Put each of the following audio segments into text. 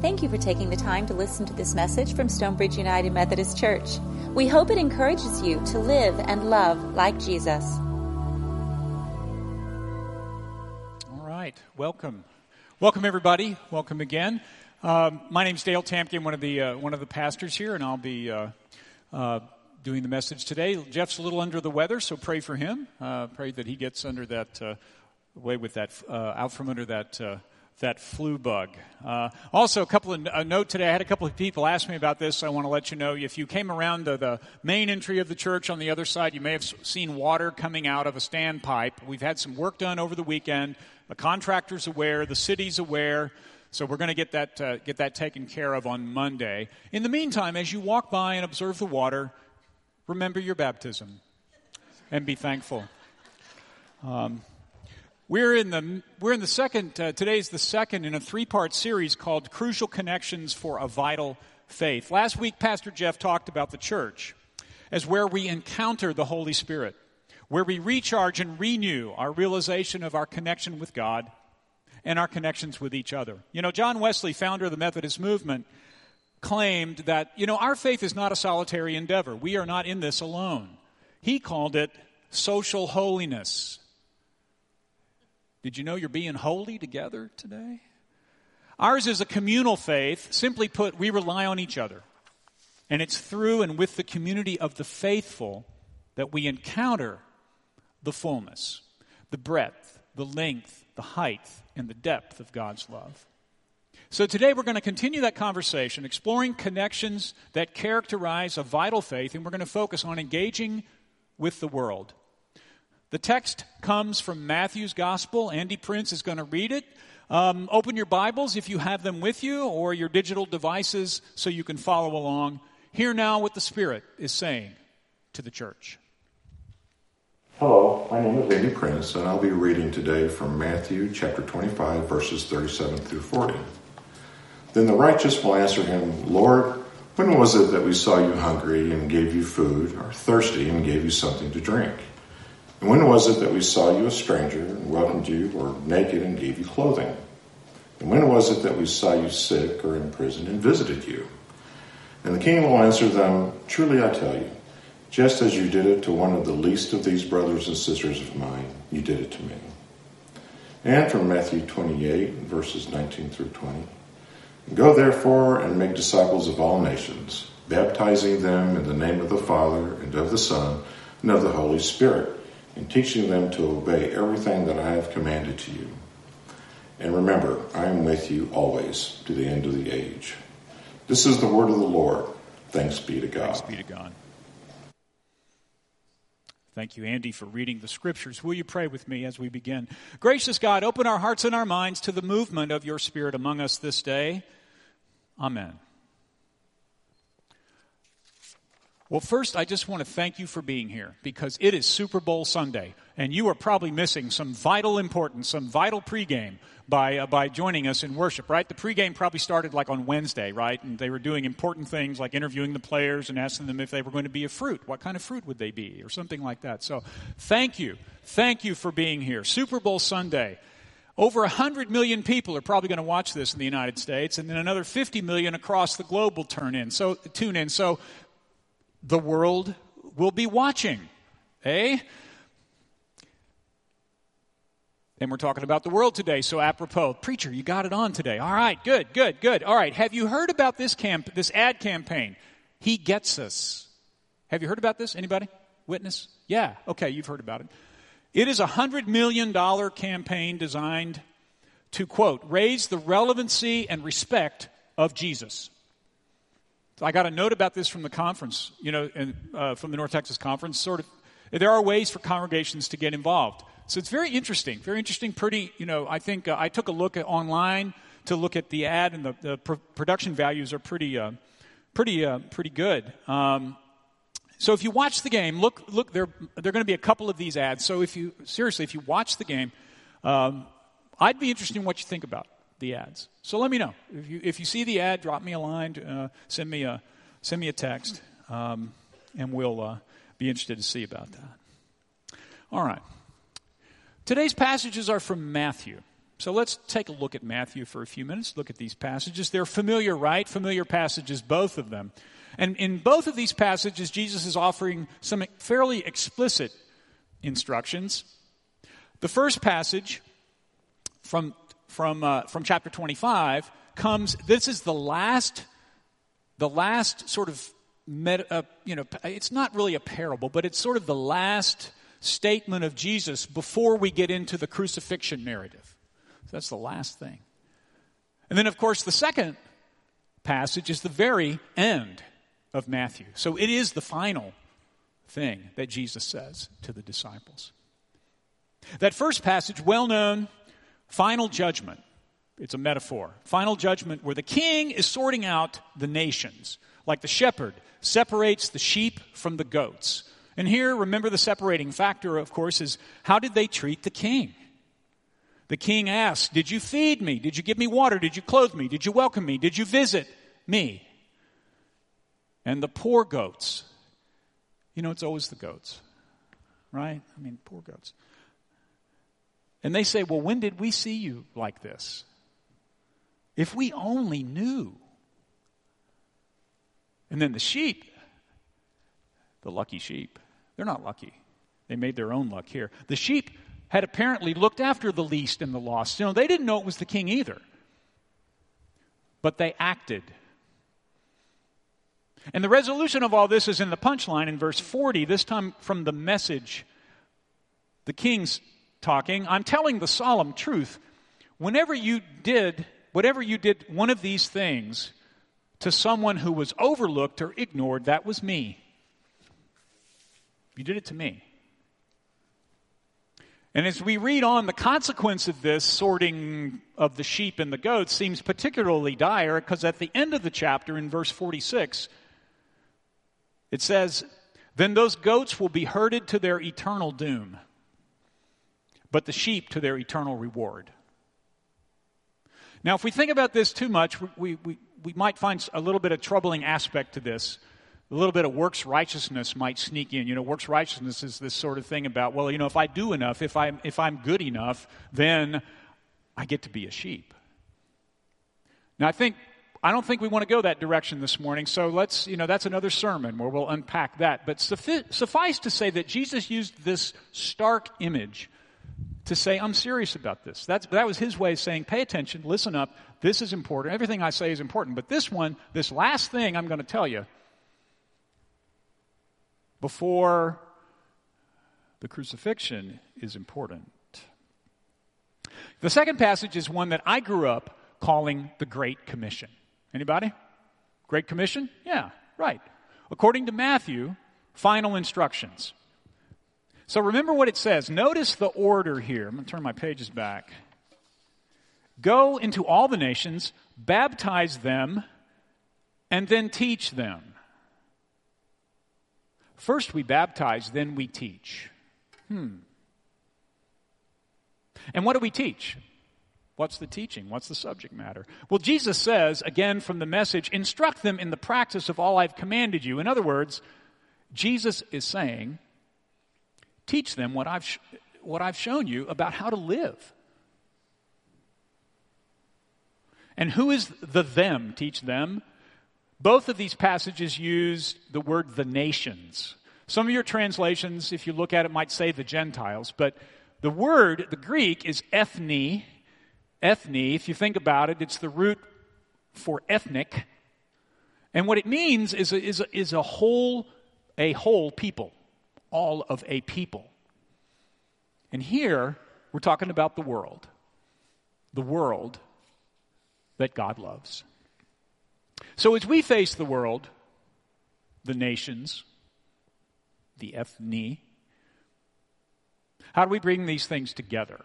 Thank you for taking the time to listen to this message from Stonebridge United Methodist Church. We hope it encourages you to live and love like Jesus. All right. Welcome. Welcome, everybody. Welcome again. My name's Dale Tamkin, one of the pastors here, and I'll be doing the message today. Jeff's a little under the weather, so pray for him. Pray that he gets under that away with that out from under that flu bug. Also, a couple of note today. I had a couple of people ask me about this. So I want to let you know, if you came around the main entry of the church on the other side, you may have seen water coming out of a standpipe. We've had some work done over the weekend. The contractor's aware. The city's aware. So we're going to get that taken care of on Monday. In the meantime, as you walk by and observe the water, remember your baptism and be thankful. We're in the second, today's the second in a three-part series called Crucial Connections for a Vital Faith. Last week, Pastor Jeff talked about the church as where we encounter the Holy Spirit, where we recharge and renew our realization of our connection with God and our connections with each other. You know, John Wesley, founder of the Methodist movement, claimed that, you know, our faith is not a solitary endeavor. We are not in this alone. He called it social holiness. Did you know you're being holy together today? Ours is a communal faith. Simply put, we rely on each other. And it's through and with the community of the faithful that we encounter the fullness, the breadth, the length, the height, and the depth of God's love. So today we're going to continue that conversation, exploring connections that characterize a vital faith, and we're going to focus on engaging with the world. The text comes from Matthew's Gospel. Andy Prince is going to read it. Open your Bibles if you have them with you or your digital devices so you can follow along. Hear now what the Spirit is saying to the church. Hello, my name is Andy Prince, and I'll be reading today from Matthew chapter 25, verses 37 through 40. Then the righteous will answer him, Lord, when was it that we saw you hungry and gave you food, or thirsty and gave you something to drink? And when was it that we saw you a stranger and welcomed you, or naked and gave you clothing? And when was it that we saw you sick or in prison and visited you? And the king will answer them, Truly I tell you, just as you did it to one of the least of these brothers and sisters of mine, you did it to me. And from Matthew 28, verses 19 through 20, Go therefore and make disciples of all nations, baptizing them in the name of the Father and of the Son and of the Holy Spirit, and teaching them to obey everything that I have commanded to you. And remember, I am with you always to the end of the age. This is the word of the Lord. Thanks be to God. Thanks be to God. Thank you, Andy, for reading the Scriptures. Will you pray with me as we begin? Gracious God, open our hearts and our minds to the movement of your Spirit among us this day. Amen. Well, first, I just want to thank you for being here because it is Super Bowl Sunday, and you are probably missing some vital importance, some vital pregame by joining us in worship, right? The pregame probably started like on Wednesday, right? And they were doing important things like interviewing the players and asking them if they were going to be a fruit. What kind of fruit would they be or something like that? So thank you. Thank you for being here. Super Bowl Sunday. Over 100 million people are probably going to watch this in the United States, and then another 50 million across the globe will tune in. So the world will be watching, eh? And we're talking about the world today, so apropos. Preacher, you got it on today. All right, good. All right, have you heard about this ad campaign? He Gets Us. Have you heard about this? Anybody? Witness? Yeah, okay, you've heard about it. It is a $100 million campaign designed to, quote, raise the relevancy and respect of Jesus. I got a note about this from the conference, you know, from the North Texas conference. Sort of, there are ways for congregations to get involved. So it's very interesting. Pretty, you know. I think I took a look online to look at the ad, and the production values are pretty good. So if you watch the game, look, there are going to be a couple of these ads. So if you watch the game, I'd be interested in what you think about the ads. So let me know. If you see the ad, drop me a line, send me a text, and we'll be interested to see about that. All right. Today's passages are from Matthew. So let's take a look at Matthew for a few minutes, look at these passages. They're familiar, right? Familiar passages, both of them. And in both of these passages, Jesus is offering some fairly explicit instructions. The first passage from chapter 25 comes, this is the last sort of, it's not really a parable, but it's sort of the last statement of Jesus before we get into the crucifixion narrative. So that's the last thing. And then, of course, the second passage is the very end of Matthew. So it is the final thing that Jesus says to the disciples. That first passage, well-known, final judgment. It's a metaphor. Final judgment where the king is sorting out the nations, like the shepherd separates the sheep from the goats. And here, remember, the separating factor, of course, is how did they treat the king? The king asks, did you feed me? Did you give me water? Did you clothe me? Did you welcome me? Did you visit me? And the poor goats. You know, it's always the goats, right? I mean, poor goats. And they say, well, when did we see you like this? If we only knew. And then the sheep, the lucky sheep, they're not lucky. They made their own luck here. The sheep had apparently looked after the least and the lost. You know, they didn't know it was the king either. But they acted. And the resolution of all this is in the punchline in verse 40, this time from the Message. The king's talking, I'm telling the solemn truth. Whatever you did one of these things to someone who was overlooked or ignored, that was me. You did it to me. And as we read on, the consequence of this sorting of the sheep and the goats seems particularly dire, because at the end of the chapter, in verse 46, it says, then those goats will be herded to their eternal doom, but the sheep to their eternal reward. Now, if we think about this too much, we might find a little bit of troubling aspect to this. A little bit of works righteousness might sneak in. You know, works righteousness is this sort of thing about, well, you know, if I do enough, if I'm good enough, then I get to be a sheep. Now, I don't think we want to go that direction this morning, so let's, you know, that's another sermon where we'll unpack that. But suffice to say that Jesus used this stark image to say, I'm serious about this. That was his way of saying, pay attention, listen up, this is important. Everything I say is important. But this last thing I'm going to tell you, before the crucifixion, is important. The second passage is one that I grew up calling the Great Commission. Anybody? Great Commission? Yeah, right. According to Matthew, final instructions. So remember what it says. Notice the order here. I'm going to turn my pages back. Go into all the nations, baptize them, and then teach them. First we baptize, then we teach. And what do we teach? What's the teaching? What's the subject matter? Well, Jesus says, again from the Message, instruct them in the practice of all I've commanded you. In other words, Jesus is saying, teach them what I've shown you about how to live. And who is the them? Teach them. Both of these passages use the word the nations. Some of your translations, if you look at it, might say the Gentiles, but the word, the Greek, is ethne. Ethne, if you think about it, it's the root for ethnic. And what it means is a whole people. All of a people. And here, we're talking about the world. The world that God loves. So as we face the world, the nations, the ethne, how do we bring these things together?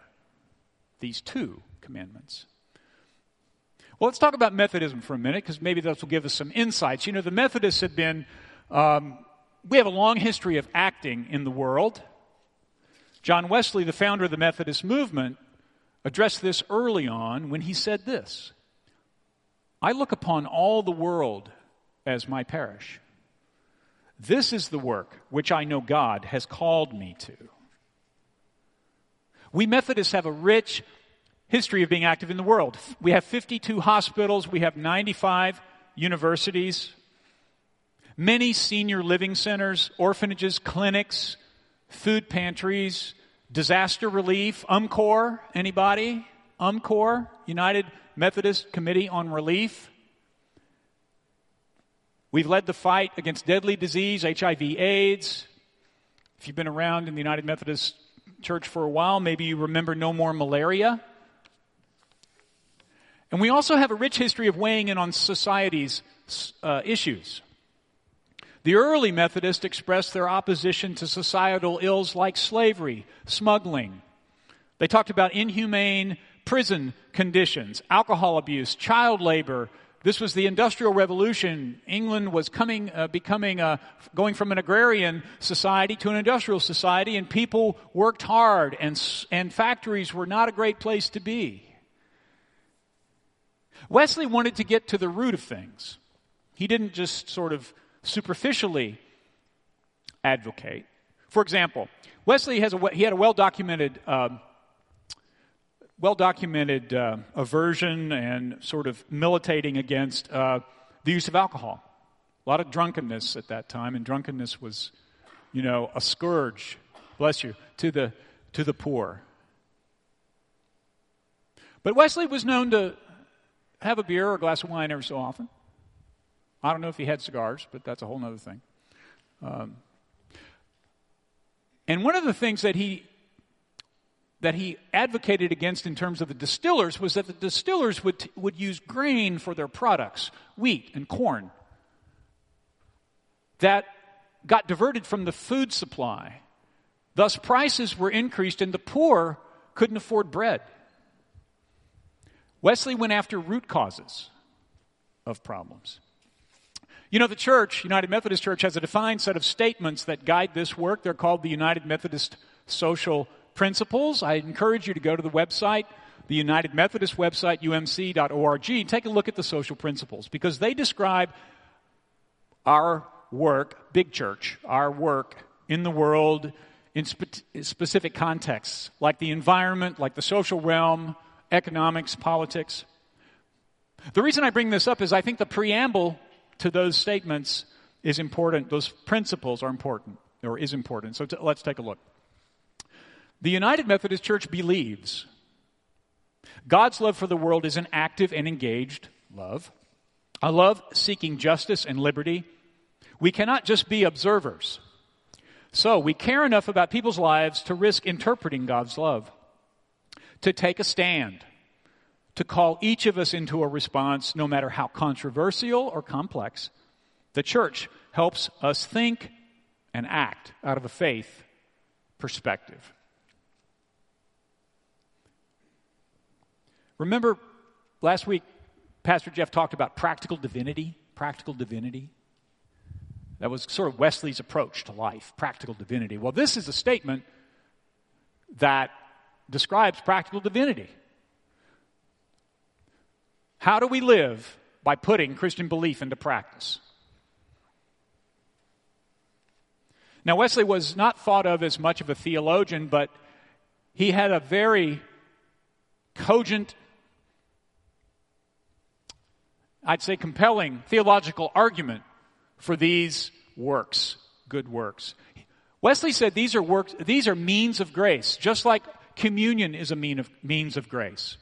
These two commandments. Well, let's talk about Methodism for a minute, because maybe this will give us some insights. You know, the Methodists have been... we have a long history of acting in the world. John Wesley, the founder of the Methodist movement, addressed this early on when he said this: I look upon all the world as my parish. This is the work which I know God has called me to. We Methodists have a rich history of being active in the world. We have 52 hospitals. We have 95 universities, many senior living centers, orphanages, clinics, food pantries, disaster relief, UMCOR, anybody? UMCOR, United Methodist Committee on Relief. We've led the fight against deadly disease, HIV, AIDS. If you've been around in the United Methodist Church for a while, maybe you remember No More Malaria. And we also have a rich history of weighing in on society's issues. The early Methodists expressed their opposition to societal ills like slavery, smuggling. They talked about inhumane prison conditions, alcohol abuse, child labor. This was the Industrial Revolution. England was going from an agrarian society to an industrial society, and people worked hard, and factories were not a great place to be. Wesley wanted to get to the root of things. He didn't just sort of superficially advocate. For example, Wesley had a well-documented aversion and sort of militating against the use of alcohol. A lot of drunkenness at that time, and drunkenness was, a scourge, bless you, to the poor. But Wesley was known to have a beer or a glass of wine every so often. I don't know if he had cigars, but that's a whole other thing. And one of the things that he advocated against in terms of the distillers was that the distillers would use grain for their products, wheat and corn, that got diverted from the food supply. Thus, prices were increased and the poor couldn't afford bread. Wesley went after root causes of problems. The church, United Methodist Church, has a defined set of statements that guide this work. They're called the United Methodist Social Principles. I encourage you to go to the website, the United Methodist website, umc.org. Take a look at the social principles, because they describe our work, big church, our work in the world in specific contexts, like the environment, like the social realm, economics, politics. The reason I bring this up is I think the preamble to those statements is important. Those principles are important, or is important. So let's take a look. The United Methodist Church believes God's love for the world is an active and engaged love, a love seeking justice and liberty. We cannot just be observers. So we care enough about people's lives to risk interpreting God's love, to take a stand, to call each of us into a response, no matter how controversial or complex. The church helps us think and act out of a faith perspective. Remember, last week, Pastor Jeff talked about practical divinity. Practical divinity. That was sort of Wesley's approach to life, practical divinity. Well, this is a statement that describes practical divinity. How do we live? By putting Christian belief into practice. Now, Wesley was not thought of as much of a theologian, but he had a very cogent, I'd say compelling, theological argument for these works, good works. Wesley said these are works; these are means of grace, just like communion is a means of grace.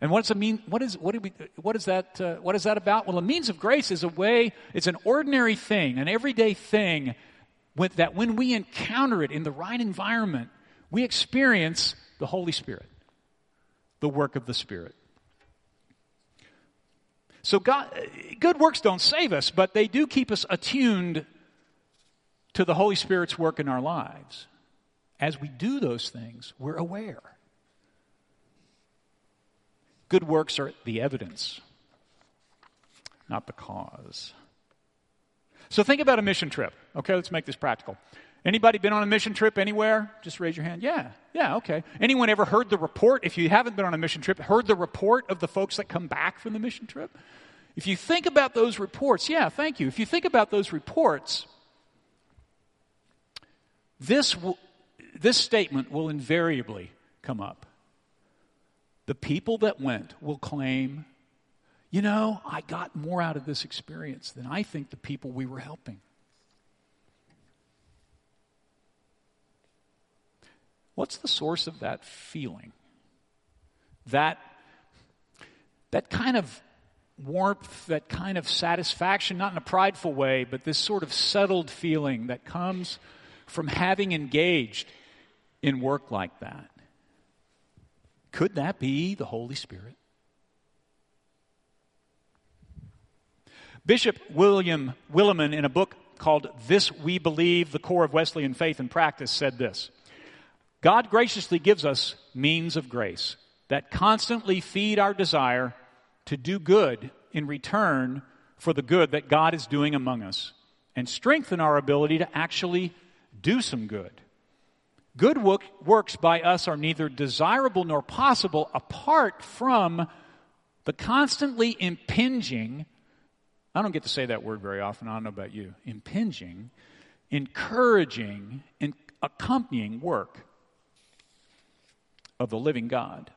And what's a mean? What is that about? Well, a means of grace is a way. It's an ordinary thing, an everyday thing, that when we encounter it in the right environment, we experience the Holy Spirit, the work of the Spirit. So good works don't save us, but they do keep us attuned to the Holy Spirit's work in our lives. As we do those things, we're aware. Good works are the evidence, not the cause. So think about a mission trip. Okay, let's make this practical. Anybody been on a mission trip anywhere? Just raise your hand. Yeah, okay. Anyone ever heard the report? If you haven't been on a mission trip, heard the report of the folks that come back from the mission trip? If you think about those reports, yeah, thank you. If you think about those reports, this statement will invariably come up. The people that went will claim, you know, I got more out of this experience than I think the people we were helping. What's the source of that feeling? That kind of warmth, that kind of satisfaction, not in a prideful way, but this sort of settled feeling that comes from having engaged in work like that. Could that be the Holy Spirit? Bishop William Willimon, in a book called This We Believe, The Core of Wesleyan Faith and Practice, said this: God graciously gives us means of grace that constantly feed our desire to do good in return for the good that God is doing among us, and strengthen our ability to actually do some good. Good works by us are neither desirable nor possible apart from the constantly impinging — I don't get to say that word very often, I don't know about you — impinging, encouraging, and accompanying work of the living God.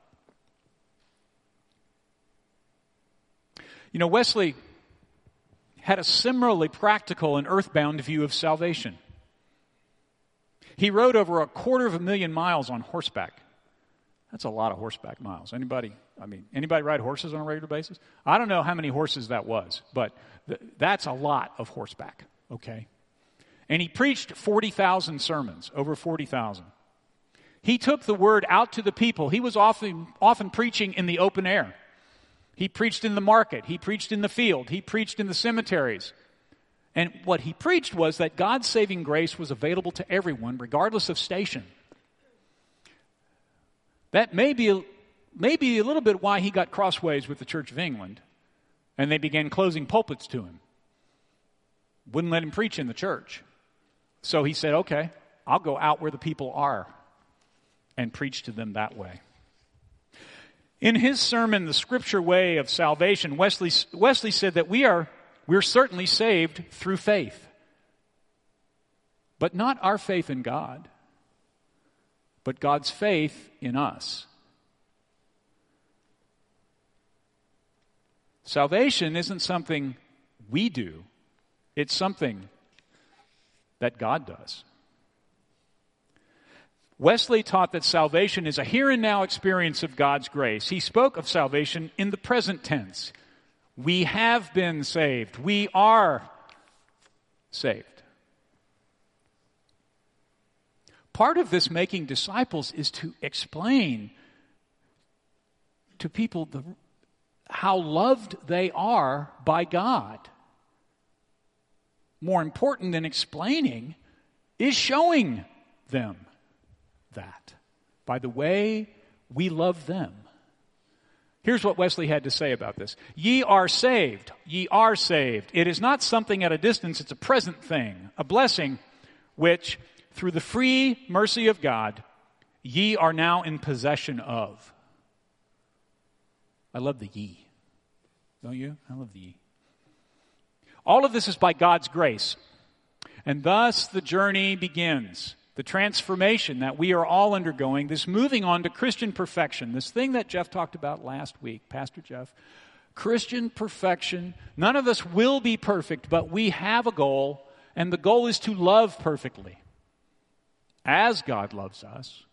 You know, Wesley had a similarly practical and earthbound view of salvation. He rode over 250,000 miles on horseback. That's a lot of horseback miles. Anybody ride horses on a regular basis? I don't know how many horses that was, but that's a lot of horseback, okay? And he preached 40,000 sermons, over 40,000. He took the word out to the people. He was often preaching in the open air. He preached in the market. He preached in the field. He preached in the cemeteries. And what he preached was that God's saving grace was available to everyone, regardless of station. That may be a little bit why he got crossways with the Church of England, and they began closing pulpits to him. Wouldn't let him preach in the church. So he said, okay, I'll go out where the people are and preach to them that way. In his sermon, The Scripture Way of Salvation, Wesley said that we're certainly saved through faith, but not our faith in God, but God's faith in us. Salvation isn't something we do. It's something that God does. Wesley taught that salvation is a here and now experience of God's grace. He spoke of salvation in the present tense. We have been saved. We are saved. Part of this making disciples is to explain to people how loved they are by God. More important than explaining is showing them that by the way we love them. Here's what Wesley had to say about this. Ye are saved. Ye are saved. It is not something at a distance. It's a present thing, a blessing, which through the free mercy of God, ye are now in possession of. I love the ye. Don't you? I love the ye. All of this is by God's grace. And thus the journey begins. The transformation that we are all undergoing, this moving on to Christian perfection, this thing that Jeff talked about last week, Pastor Jeff, Christian perfection. None of us will be perfect, but we have a goal, and the goal is to love perfectly as God loves us.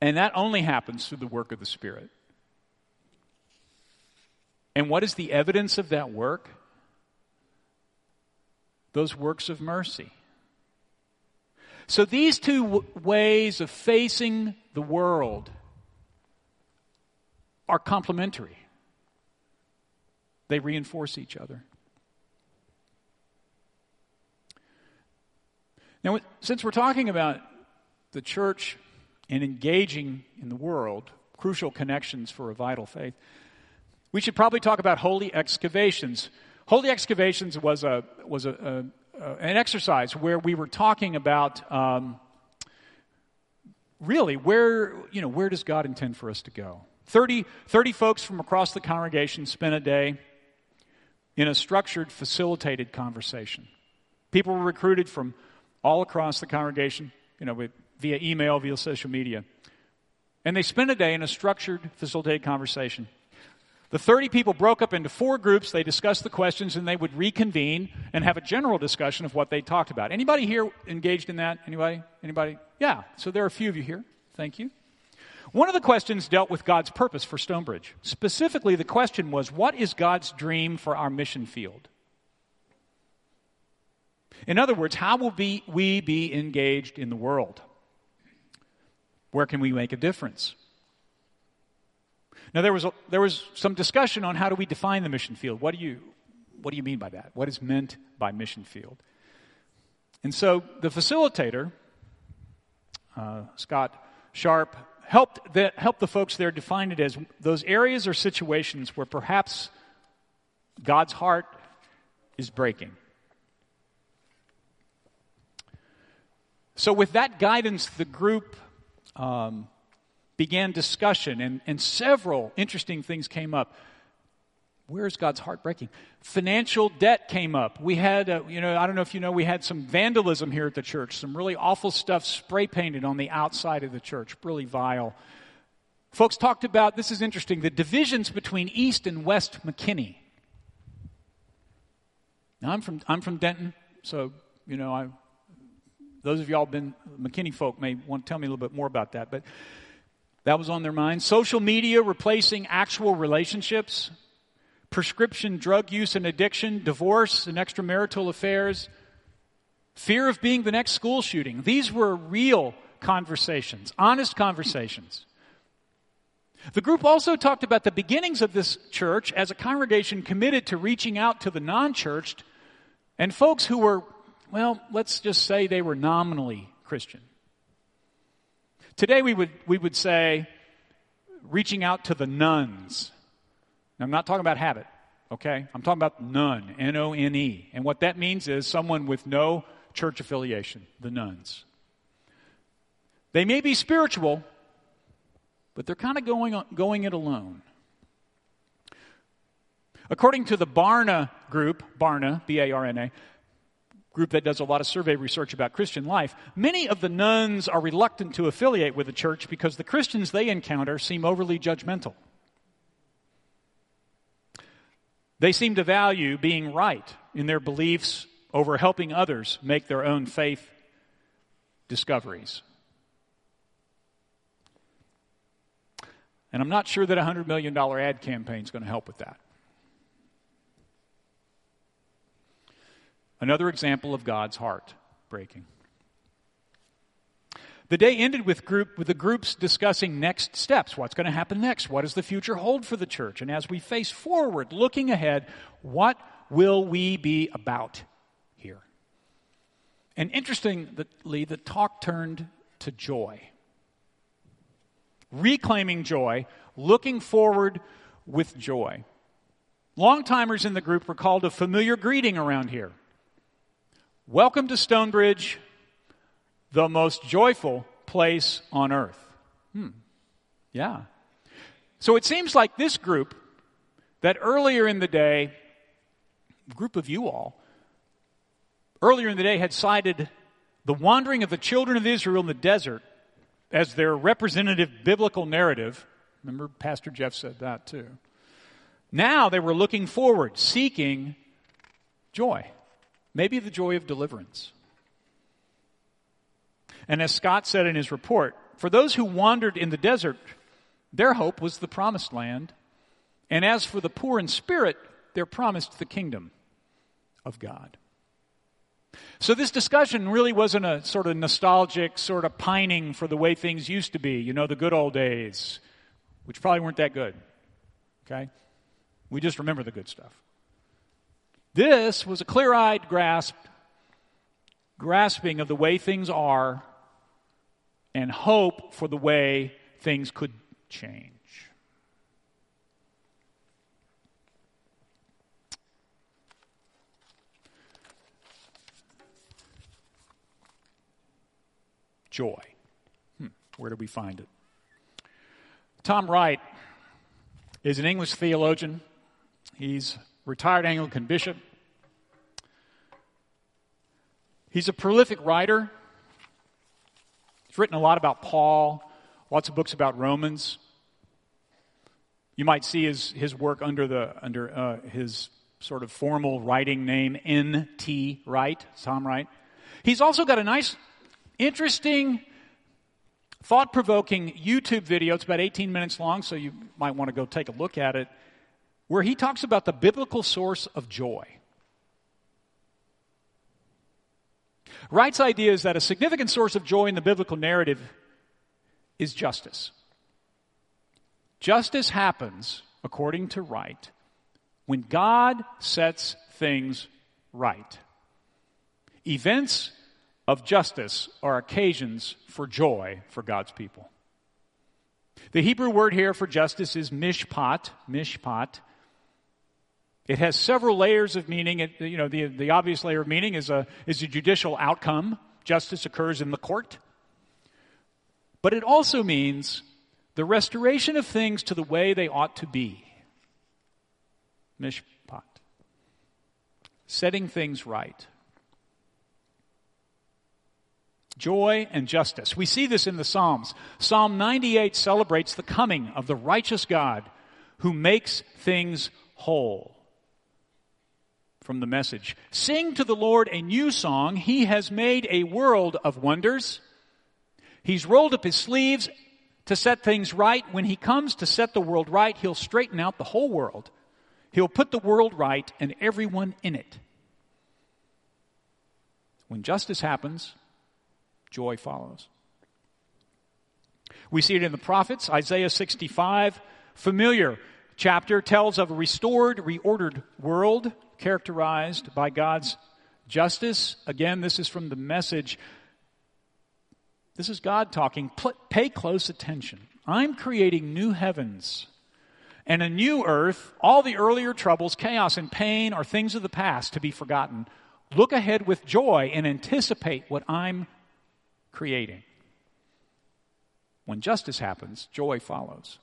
And that only happens through the work of the Spirit. And what is the evidence of that work? Those works of mercy. So these two ways of facing the world are complementary. They reinforce each other. Now, since we're talking about the church and engaging in the world, crucial connections for a vital faith, we should probably talk about Holy Excavations. Holy Excavations was an exercise where we were talking about really where does God intend for us to go. 30 folks from across the congregation spent a day in a structured, facilitated conversation. People were recruited from all across the congregation, via email, via social media. And they spent a day in a structured, facilitated conversation. The 30 people broke up into 4 groups. They discussed the questions, and they would reconvene and have a general discussion of what they talked about. Anybody here engaged in that? Anybody? Anybody? Yeah. So there are a few of you here. Thank you. One of the questions dealt with God's purpose for Stonebridge. Specifically, the question was, what is God's dream for our mission field? In other words, how will we be engaged in the world? Where can we make a difference? Now, there was some discussion on how do we define the mission field. What do you mean by that? What is meant by mission field? And so the facilitator, Scott Sharp, helped the folks there define it as those areas or situations where perhaps God's heart is breaking. So with that guidance, the group began discussion, and several interesting things came up. Where is God's heart breaking? Financial debt came up. We had, I don't know if you know, we had some vandalism here at the church, some really awful stuff spray painted on the outside of the church, really vile. Folks talked about, this is interesting, the divisions between East and West McKinney. Now, I'm from Denton, so, those of y'all been McKinney folk may want to tell me a little bit more about that, but that was on their mind. Social media replacing actual relationships, prescription drug use and addiction, divorce and extramarital affairs, fear of being the next school shooting. These were real conversations, honest conversations. The group also talked about the beginnings of this church as a congregation committed to reaching out to the non-churched and folks who were, well, let's just say they were nominally Christian. Today we would say reaching out to the nuns. Now, I'm not talking about habit, okay? I'm talking about none, N-O-N-E. And what that means is someone with no church affiliation, the nuns. They may be spiritual, but they're kind of going it alone. According to the Barna group, Barna, B-A-R-N-A, group that does a lot of survey research about Christian life, many of the nuns are reluctant to affiliate with the church because the Christians they encounter seem overly judgmental. They seem to value being right in their beliefs over helping others make their own faith discoveries. And I'm not sure that a $100 million ad campaign is going to help with that. Another example of God's heart breaking. The day ended with the groups discussing next steps. What's going to happen next? What does the future hold for the church? And as we face forward, looking ahead, what will we be about here? And interestingly, the talk turned to joy. Reclaiming joy, looking forward with joy. Long-timers in the group recalled a familiar greeting around here. Welcome to Stonebridge, the most joyful place on earth. Yeah. So it seems like this group, that earlier in the day, group of you all, earlier in the day had cited the wandering of the children of Israel in the desert as their representative biblical narrative. Remember, Pastor Jeff said that too. Now they were looking forward, seeking joy. Maybe the joy of deliverance. And as Scott said in his report, for those who wandered in the desert, their hope was the promised land. And as for the poor in spirit, they're promised the kingdom of God. So this discussion really wasn't a sort of nostalgic, sort of pining for the way things used to be, the good old days, which probably weren't that good, okay? We just remember the good stuff. This was a clear-eyed grasping of the way things are and hope for the way things could change. Joy. Where do we find it? N.T. Wright is an English theologian. He's retired Anglican bishop. He's a prolific writer. He's written a lot about Paul, lots of books about Romans. You might see his work under his sort of formal writing name, N.T. Wright, Tom Wright. He's also got a nice, interesting, thought-provoking YouTube video. It's about 18 minutes long, so you might want to go take a look at it, where he talks about the biblical source of joy. Wright's idea is that a significant source of joy in the biblical narrative is justice. Justice happens, according to Wright, when God sets things right. Events of justice are occasions for joy for God's people. The Hebrew word here for justice is mishpat. It has several layers of meaning. The obvious layer of meaning is a judicial outcome. Justice occurs in the court. But it also means the restoration of things to the way they ought to be. Mishpat. Setting things right. Joy and justice. We see this in the Psalms. Psalm 98 celebrates the coming of the righteous God who makes things whole. From the Message. Sing to the Lord a new song. He has made a world of wonders. He's rolled up his sleeves to set things right. When he comes to set the world right, he'll straighten out the whole world. He'll put the world right and everyone in it. When justice happens, joy follows. We see it in the prophets. Isaiah 65, familiar chapter, tells of a restored, reordered world characterized by God's justice. Again, this is from the Message. This is God talking. Pay close attention. I'm creating new heavens and a new earth. All the earlier troubles, chaos, and pain are things of the past to be forgotten. Look ahead with joy and anticipate what I'm creating. When justice happens, joy follows.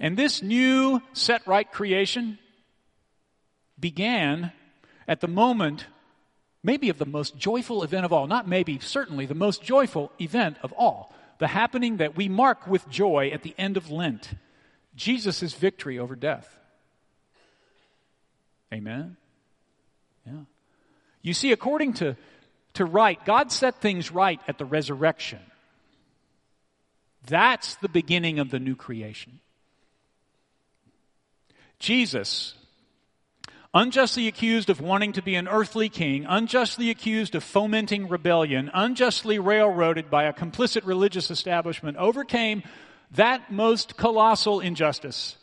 And this new set right creation began at the moment maybe of the most joyful event of all. Not maybe, certainly the most joyful event of all. The happening that we mark with joy at the end of Lent. Jesus' victory over death. Amen? Yeah. You see, according to Wright, God set things right at the resurrection. That's the beginning of the new creation. Jesus, unjustly accused of wanting to be an earthly king, unjustly accused of fomenting rebellion, unjustly railroaded by a complicit religious establishment, overcame that most colossal injustice,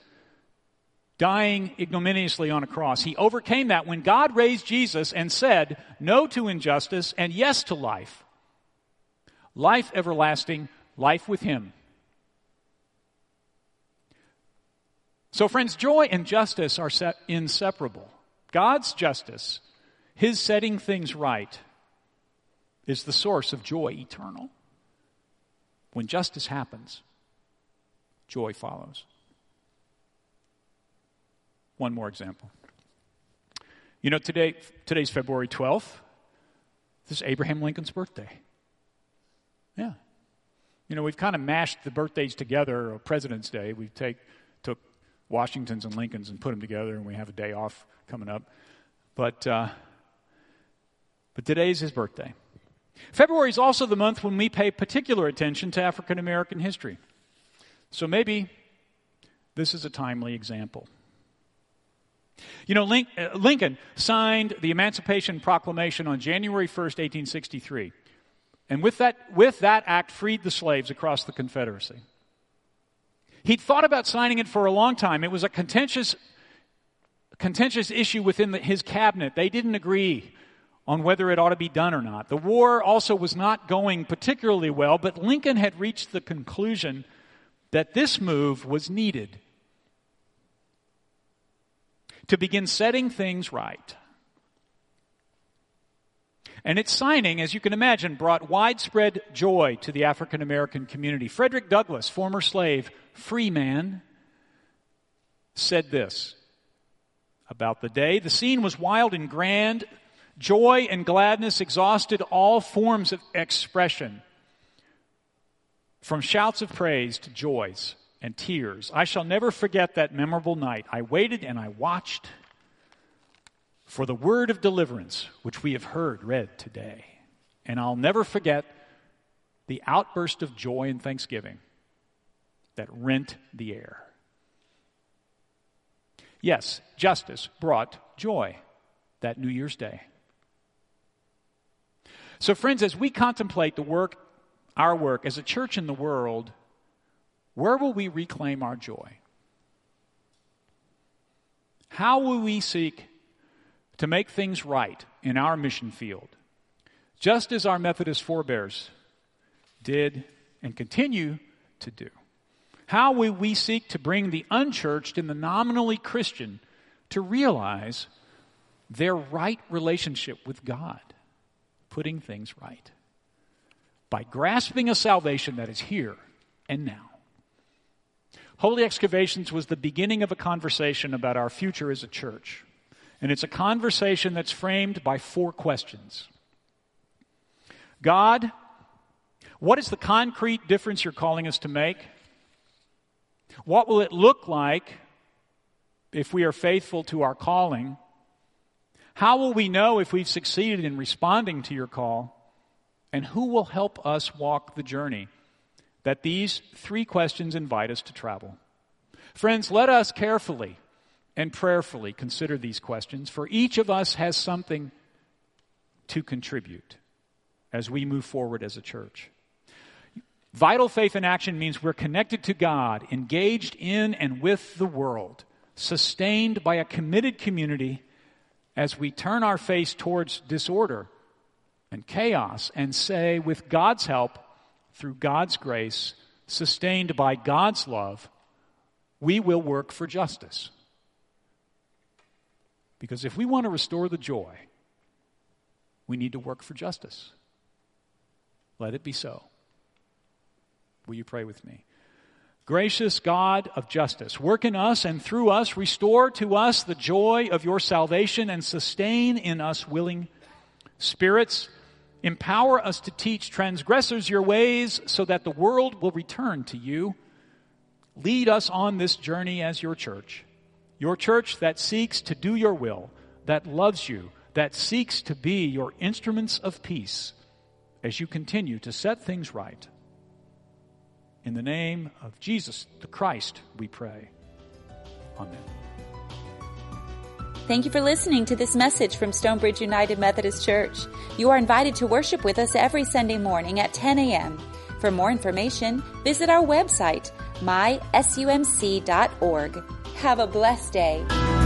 dying ignominiously on a cross. He overcame that when God raised Jesus and said no to injustice and yes to life. Life everlasting, life with him. So friends, joy and justice are inseparable. God's justice, his setting things right, is the source of joy eternal. When justice happens, joy follows. One more example. You know, today's February 12th. This is Abraham Lincoln's birthday. Yeah. You know, we've kind of mashed the birthdays together, or President's Day. We took Washington's and Lincoln's and put them together, and we have a day off coming up. But today's his birthday. February is also the month when we pay particular attention to African American history. So maybe this is a timely example. You know, Lincoln signed the Emancipation Proclamation on January 1st, 1863. And with that act freed the slaves across the Confederacy. He'd thought about signing it for a long time. It was a contentious issue within his cabinet. They didn't agree on whether it ought to be done or not. The war also was not going particularly well, but Lincoln had reached the conclusion that this move was needed to begin setting things right. And its signing, as you can imagine, brought widespread joy to the African American community. Frederick Douglass, former slave, free man, said this about the day. The scene was wild and grand. Joy and gladness exhausted all forms of expression. From shouts of praise to joys and tears, I shall never forget that memorable night. I waited and I watched for the word of deliverance, which we have heard read today. And I'll never forget the outburst of joy and thanksgiving that rent the air. Yes, justice brought joy that New Year's Day. So, friends, as we contemplate the work, our work as a church in the world, where will we reclaim our joy? How will we seek to make things right in our mission field, just as our Methodist forebears did and continue to do? How will we seek to bring the unchurched and the nominally Christian to realize their right relationship with God? Putting things right by grasping a salvation that is here and now. Holy Excavations was the beginning of a conversation about our future as a church. And it's a conversation that's framed by four questions. God, what is the concrete difference you're calling us to make? What will it look like if we are faithful to our calling? How will we know if we've succeeded in responding to your call? And who will help us walk the journey that these three questions invite us to travel? Friends, let us carefully and prayerfully consider these questions, for each of us has something to contribute as we move forward as a church. Vital faith in action means we're connected to God, engaged in and with the world, sustained by a committed community as we turn our face towards disorder and chaos and say, with God's help, through God's grace, sustained by God's love, we will work for justice. Because if we want to restore the joy, we need to work for justice. Let it be so. Will you pray with me? Gracious God of justice, work in us and through us, restore to us the joy of your salvation and sustain in us willing spirits. Empower us to teach transgressors your ways so that the world will return to you. Lead us on this journey as your church that seeks to do your will, that loves you, that seeks to be your instruments of peace as you continue to set things right. In the name of Jesus the Christ, we pray. Amen. Thank you for listening to this message from Stonebridge United Methodist Church. You are invited to worship with us every Sunday morning at 10 a.m. For more information, visit our website, mysumc.org. Have a blessed day.